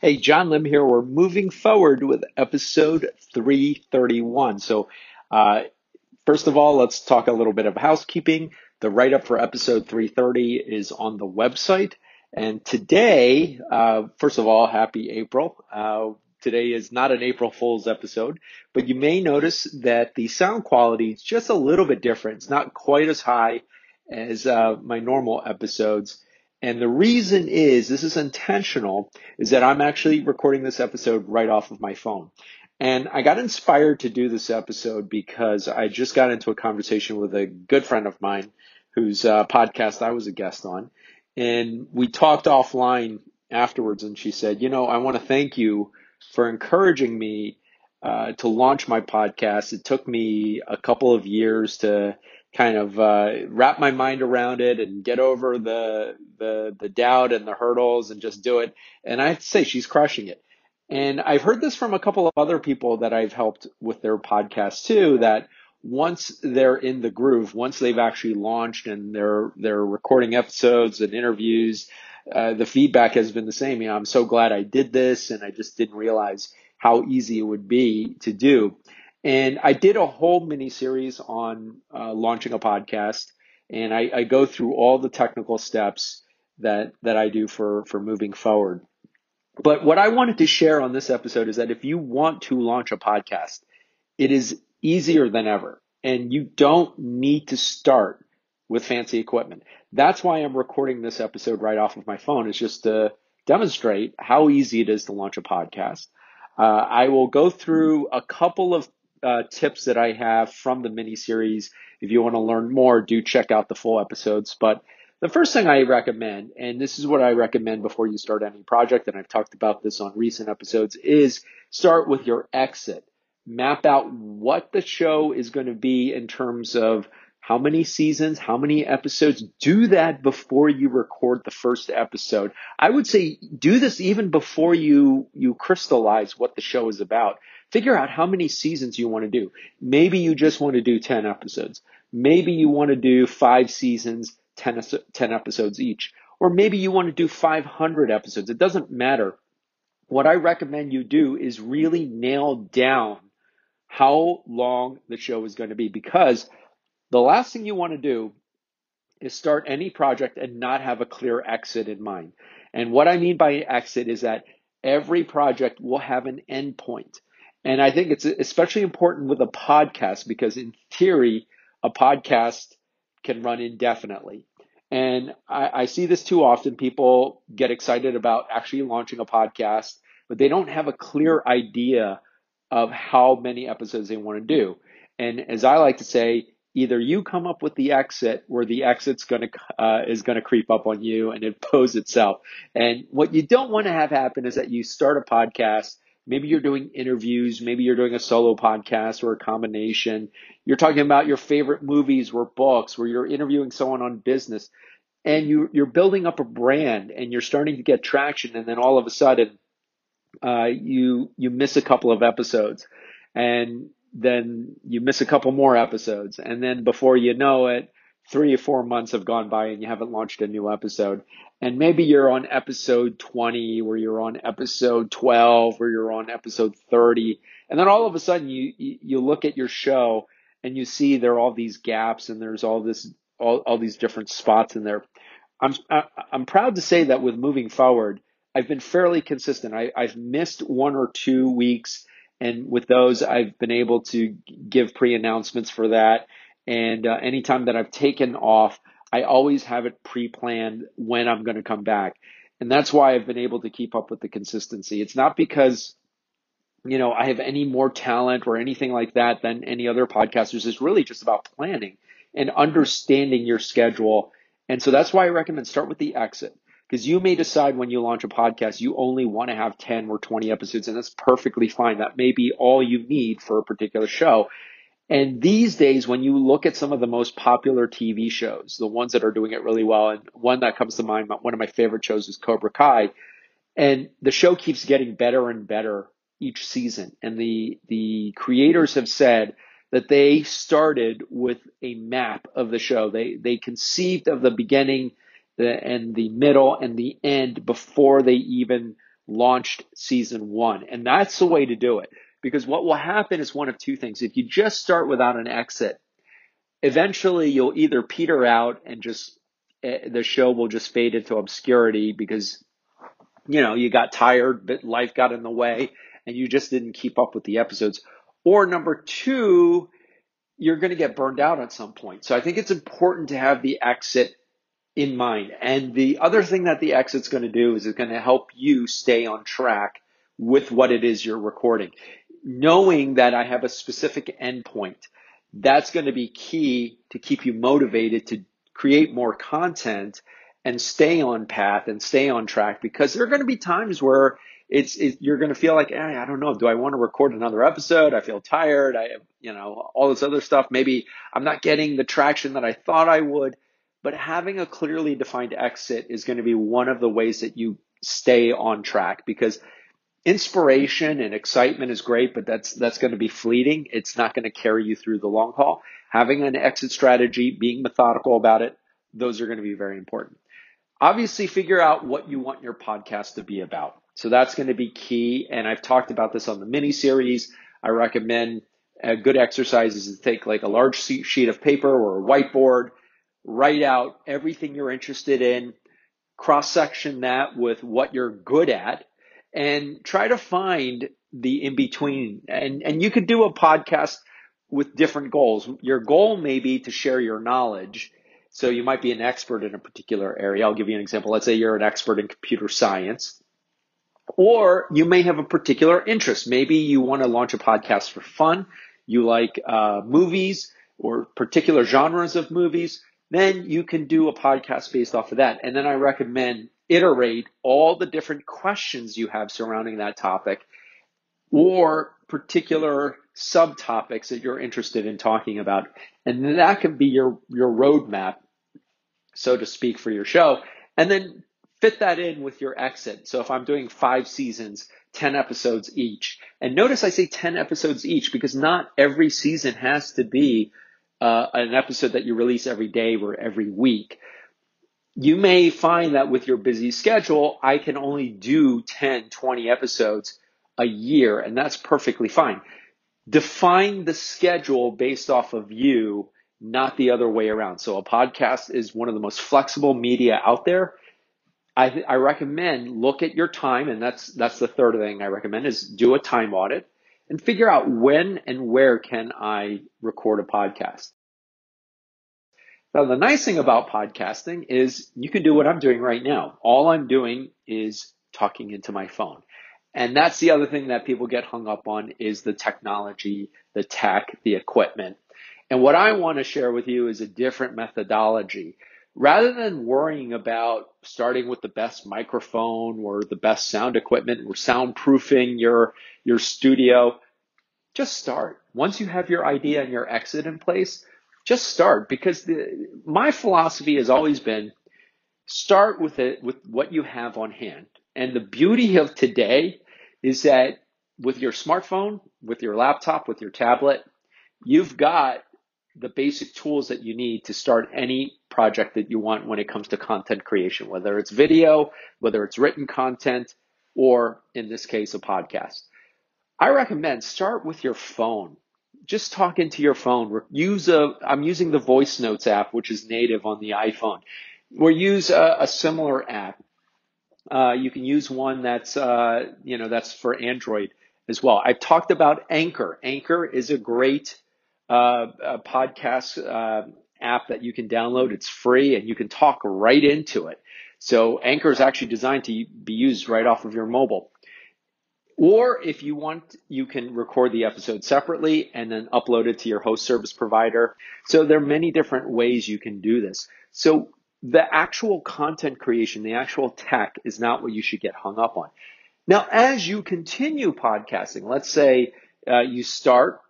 Hey, John Lim here. We're moving forward with episode 331. So first of all, let's talk a little bit of housekeeping. The write-up for episode 330 is on the website. And today, first of all, happy April. Today is not an April Fool's episode, but you may notice that the sound quality is just a little bit different. It's not quite as high as my normal episodes. And the reason is, this is intentional, is that I'm actually recording this episode right off of my phone. And I got inspired to do this episode because I just got into a conversation with a good friend of mine whose podcast I was a guest on. And we talked offline afterwards, and she said, you know, I want to thank you for encouraging me to launch my podcast. It took me a couple of years to kind of wrap my mind around it and get over the doubt and the hurdles and just do it. And I have to say, she's crushing it. And I've heard this from a couple of other people that I've helped with their podcasts too, that once they're in the groove, once they've actually launched and they're recording episodes and interviews, the feedback has been the same. You know, I'm so glad I did this, and I just didn't realize how easy it would be to do. And I did a whole mini series on launching a podcast, and I go through all the technical steps that I do for moving forward. But what I wanted to share on this episode is that if you want to launch a podcast, it is easier than ever, and you don't need to start with fancy equipment. That's why I'm recording this episode right off of my phone, is just to demonstrate how easy it is to launch a podcast. I will go through a couple of tips that I have from the mini series. If you want to learn more, do check out the full episodes. But the first thing I recommend, and this is what I recommend before you start any project, and I've talked about this on recent episodes, is start with your exit. Map out what the show is going to be in terms of how many seasons, how many episodes. Do that before you record the first episode. I would say do this even before you crystallize what the show is about. Figure out how many seasons you want to do. Maybe you just want to do 10 episodes. Maybe you want to do 5 seasons, 10 episodes each. Or maybe you want to do 500 episodes. It doesn't matter. What I recommend you do is really nail down how long the show is going to be, because the last thing you want to do is start any project and not have a clear exit in mind. And what I mean by exit is that every project will have an end point. And I think it's especially important with a podcast, because in theory, a podcast can run indefinitely. And I see this too often. People get excited about actually launching a podcast, but they don't have a clear idea of how many episodes they want to do. And as I like to say, either you come up with the exit, or the exit's is going to creep up on you and impose itself. And what you don't want to have happen is that you start a podcast. Maybe you're doing interviews. Maybe you're doing a solo podcast or a combination. You're talking about your favorite movies or books, where you're interviewing someone on business, and you're building up a brand, and you're starting to get traction. And then all of a sudden, you miss a couple of episodes, and then you miss a couple more episodes. And then before you know it, 3 or 4 months have gone by and you haven't launched a new episode. And maybe you're on episode 20, or you're on episode 12, or you're on episode 30. And then all of a sudden you look at your show and you see there are all these gaps, and there's all these different spots in there. I'm proud to say that with moving forward, I've been fairly consistent. I've missed 1 or 2 weeks, and with those, I've been able to give pre-announcements for that. And anytime that I've taken off, I always have it pre-planned when I'm going to come back. And that's why I've been able to keep up with the consistency. It's not because, you know, I have any more talent or anything like that than any other podcasters. It's really just about planning and understanding your schedule. And so that's why I recommend start with the exit, because you may decide when you launch a podcast, you only want to have 10 or 20 episodes, and that's perfectly fine. That may be all you need for a particular show. And these days, when you look at some of the most popular TV shows, the ones that are doing it really well, and one that comes to mind, one of my favorite shows is Cobra Kai, and the show keeps getting better and better each season. And the creators have said that they started with a map of the show. They conceived of the beginning and the middle and the end before they even launched season one. And that's the way to do it, because what will happen is one of two things. If you just start without an exit, eventually you'll either peter out and just the show will just fade into obscurity because, you know, you got tired, but life got in the way and you just didn't keep up with the episodes. Or number two, you're going to get burned out at some point. So I think it's important to have the exit in mind. And the other thing that the exit's going to do is it's going to help you stay on track with what it is you're recording. Knowing that I have a specific endpoint, that's going to be key to keep you motivated to create more content and stay on path and stay on track, because there are going to be times where you're going to feel like, I don't know, do I want to record another episode? I feel tired. All this other stuff. Maybe I'm not getting the traction that I thought I would, but having a clearly defined exit is going to be one of the ways that you stay on track, because inspiration and excitement is great, but that's going to be fleeting. It's not going to carry you through the long haul. Having an exit strategy, being methodical about it, those are going to be very important. Obviously, figure out what you want your podcast to be about. So that's going to be key. And I've talked about this on the mini series. I recommend a good exercise is to take like a large sheet of paper or a whiteboard, write out everything you're interested in, cross-section that with what you're good at, and try to find the in-between. And you could do a podcast with different goals. Your goal may be to share your knowledge. So you might be an expert in a particular area. I'll give you an example. Let's say you're an expert in computer science. Or you may have a particular interest. Maybe you want to launch a podcast for fun. You like movies or particular genres of movies. Then you can do a podcast based off of that. And then I recommend iterate all the different questions you have surrounding that topic or particular subtopics that you're interested in talking about. And that can be your roadmap, so to speak, for your show. And then fit that in with your exit. So if I'm doing 5 seasons, 10 episodes each, and notice I say 10 episodes each because not every season has to be an episode that you release every day or every week. You may find that with your busy schedule, I can only do 10, 20 episodes a year, and that's perfectly fine. Define the schedule based off of you, not the other way around. So a podcast is one of the most flexible media out there. I recommend look at your time, and that's the third thing I recommend is do a time audit and figure out when and where can I record a podcast. Now, the nice thing about podcasting is you can do what I'm doing right now. All I'm doing is talking into my phone. And that's the other thing that people get hung up on is the technology, the tech, the equipment. And what I want to share with you is a different methodology. Rather than worrying about starting with the best microphone or the best sound equipment or soundproofing your studio, just start. Once you have your idea and your exit in place, just start. Because my philosophy has always been start with what you have on hand. And the beauty of today is that with your smartphone, with your laptop, with your tablet, you've got the basic tools that you need to start any project that you want when it comes to content creation, whether it's video, whether it's written content, or in this case, a podcast. I recommend start with your phone. Just talk into your phone. I'm using the Voice Notes app, which is native on the iPhone, or use a similar app. You can use one that's for Android as well. I've talked about Anchor. Anchor is a great a podcast app that you can download. It's free and you can talk right into it. So Anchor is actually designed to be used right off of your mobile. Or if you want, you can record the episode separately and then upload it to your host service provider. So there are many different ways you can do this. So the actual content creation, the actual tech is not what you should get hung up on. Now, as you continue podcasting, let's say you start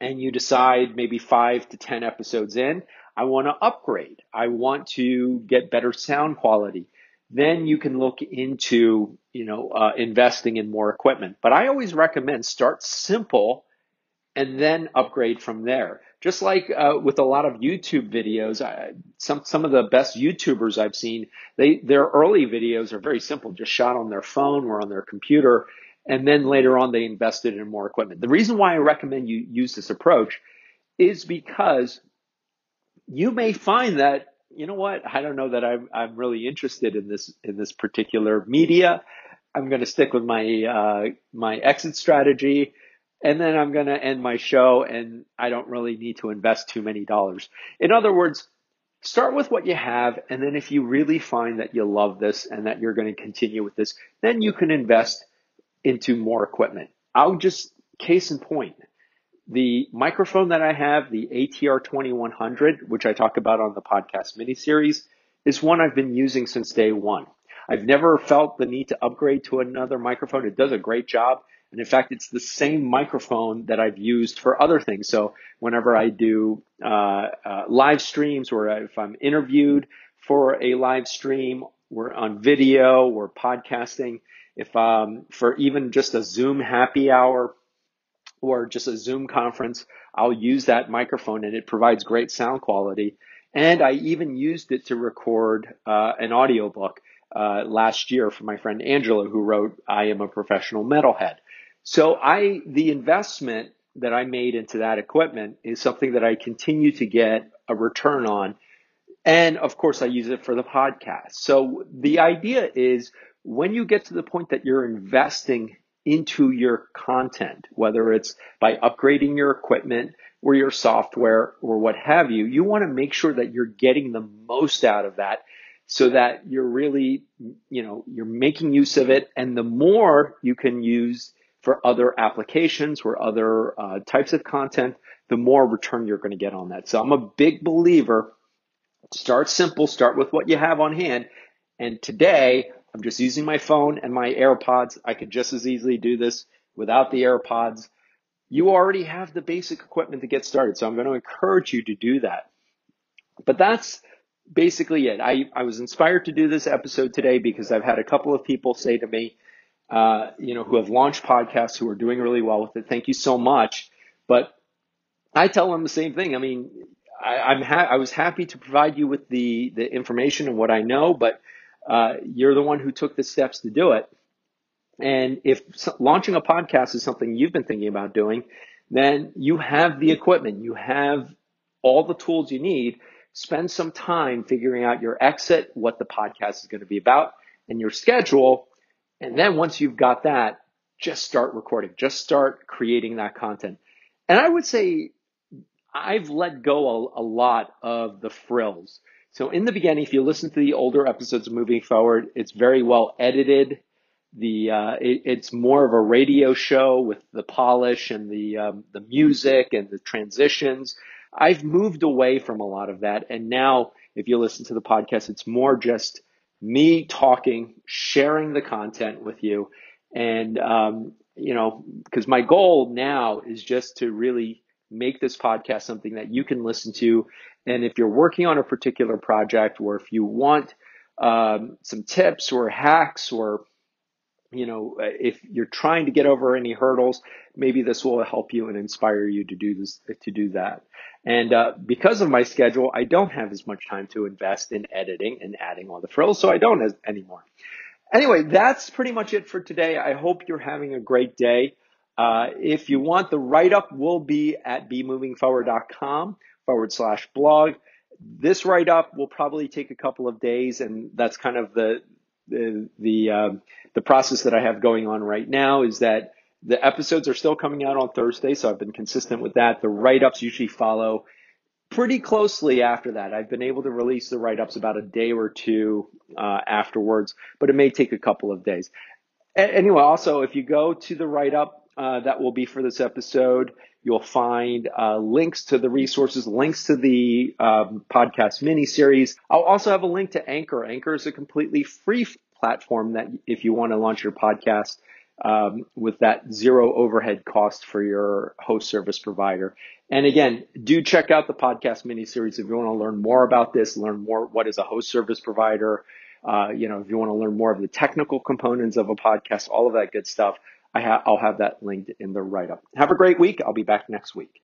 and you decide maybe 5 to 10 episodes in, I want to upgrade. I want to get better sound quality. Then you can look into, investing in more equipment. But I always recommend start simple and then upgrade from there. Just like with a lot of YouTube videos, some of the best YouTubers I've seen, their early videos are very simple, just shot on their phone or on their computer, and then later on they invested in more equipment. The reason why I recommend you use this approach is because you may find that, you know what, I don't know that I'm really interested in this particular media. I'm going to stick with my exit strategy. And then I'm going to end my show, and I don't really need to invest too many dollars. In other words, start with what you have, and then if you really find that you love this and that you're going to continue with this, then you can invest into more equipment. I'll just, case in point, the microphone that I have, the ATR2100, which I talk about on the podcast miniseries, is one I've been using since day one. I've never felt the need to upgrade to another microphone. It does a great job. And in fact, it's the same microphone that I've used for other things. So whenever I do live streams, or if I'm interviewed for a live stream, we're on video, we're podcasting, if for even just a Zoom happy hour or just a Zoom conference, I'll use that microphone, and it provides great sound quality. And I even used it to record an audiobook last year for my friend Angela, who wrote I Am a Professional Metalhead. So the investment that I made into that equipment is something that I continue to get a return on. And of course, I use it for the podcast. So the idea is, when you get to the point that you're investing into your content, whether it's by upgrading your equipment or your software or what have you, you want to make sure that you're getting the most out of that, so that you're really, you're making use of it. And the more you can use for other applications or other types of content, the more return you're going to get on that. So I'm a big believer, start simple, start with what you have on hand. And today, I'm just using my phone and my AirPods. I could just as easily do this without the AirPods. You already have the basic equipment to get started. So I'm going to encourage you to do that. But that's basically it. I was inspired to do this episode today because I've had a couple of people say to me, who have launched podcasts, who are doing really well with it, thank you so much. But I tell them the same thing. I mean, I was happy to provide you with the information and what I know, but you're the one who took the steps to do it. And if launching a podcast is something you've been thinking about doing, then you have the equipment, you have all the tools you need. Spend some time figuring out your exit, what the podcast is going to be about, and your schedule. And then once you've got that, just start recording, just start creating that content. And I would say I've let go a lot of the frills. So in the beginning, if you listen to the older episodes of Moving Forward, it's very well edited. It's more of a radio show with the polish and the music and the transitions. I've moved away from a lot of that. And now if you listen to the podcast, it's more just me talking, sharing the content with you. And, because my goal now is just to really make this podcast something that you can listen to. And if you're working on a particular project, or if you want some tips or hacks, or, if you're trying to get over any hurdles, maybe this will help you and inspire you to do this, to do that. And because of my schedule, I don't have as much time to invest in editing and adding all the frills, so I don't anymore. Anyway, that's pretty much it for today. I hope you're having a great day. If you want, the write-up will be at bemovingforward.com/blog. This write-up will probably take a couple of days, and that's kind of the process that I have going on right now, is that the episodes are still coming out on Thursday, so I've been consistent with that. The write-ups usually follow pretty closely after that. I've been able to release the write-ups about a day or two afterwards, but it may take a couple of days. Anyway, also, if you go to the write-up that will be for this episode, you'll find links to the resources, links to the podcast miniseries. I'll also have a link to Anchor. Anchor is a completely free platform that if you want to launch your podcast with that zero overhead cost for your host service provider. And again, do check out the podcast miniseries if you want to learn more about this, learn more what is a host service provider, if you want to learn more of the technical components of a podcast, all of that good stuff. I'll have that linked in the write-up. Have a great week. I'll be back next week.